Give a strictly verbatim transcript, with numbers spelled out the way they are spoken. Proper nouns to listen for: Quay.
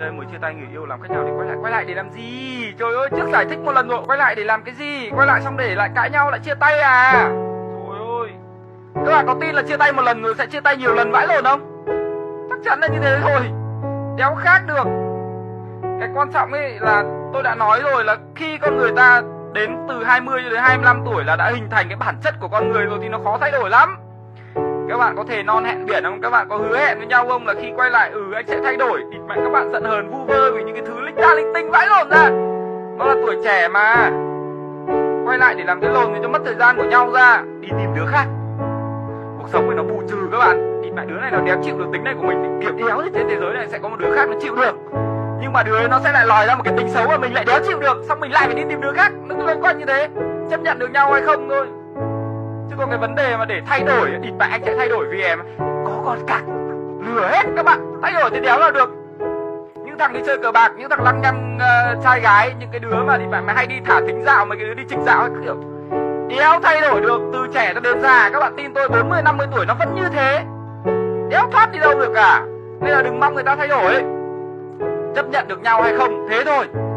ơi, mới chia tay người yêu làm cách nào để quay lại? Quay lại để làm gì? Trời ơi, trước giải thích một lần rồi. Quay lại để làm cái gì? Quay lại xong để lại cãi nhau, lại chia tay à? Trời ơi, các bạn có tin là chia tay một lần rồi sẽ chia tay nhiều lần vãi lồn không? Chắc chắn là như thế thôi, đéo khác được. Cái quan trọng ấy là tôi đã nói rồi, là khi con người ta đến từ hai mươi đến hai mươi lăm tuổi là đã hình thành cái bản chất của con người rồi thì nó khó thay đổi lắm. Các bạn có thể non hẹn biển không? Các bạn có hứa hẹn với nhau không là khi quay lại ừ anh sẽ thay đổi? Địt mẹ, các bạn giận hờn vu vơ vì những cái thứ linh ta linh tinh vãi lồn ra. Nó là tuổi trẻ mà, quay lại để làm cái lồn thì cho mất thời gian của nhau ra, đi tìm đứa khác. Cuộc sống này nó bù trừ các bạn. Địt mẹ, đứa này nó đéo chịu được tính này của mình, kiểu đéo thì trên thế giới này sẽ có một đứa khác nó chịu được, nhưng mà đứa nó sẽ lại lòi ra một cái tính xấu mà mình lại đéo chịu được, xong mình lại phải đi tìm đứa khác. Nó cứ loanh quanh như thế, chấp nhận được nhau hay không thôi. Chứ còn cái vấn đề mà để thay đổi, địt mẹ anh sẽ thay đổi vì em, có con cặc lừa hết các bạn. Thay đổi thì đéo là được. Những thằng đi chơi cờ bạc, những thằng lăng nhăng uh, trai gái, những cái đứa mà địt mẹ mày hay đi thả thính dạo, mấy cái đứa đi trịch dạo ấy, kiểu đéo thay đổi được. Từ trẻ cho đến già, các bạn tin tôi, bốn mươi năm mươi tuổi nó vẫn như thế, đéo thoát đi đâu được cả. Nên là đừng mong người ta thay đổi ấy. Chấp nhận được nhau hay không thế thôi.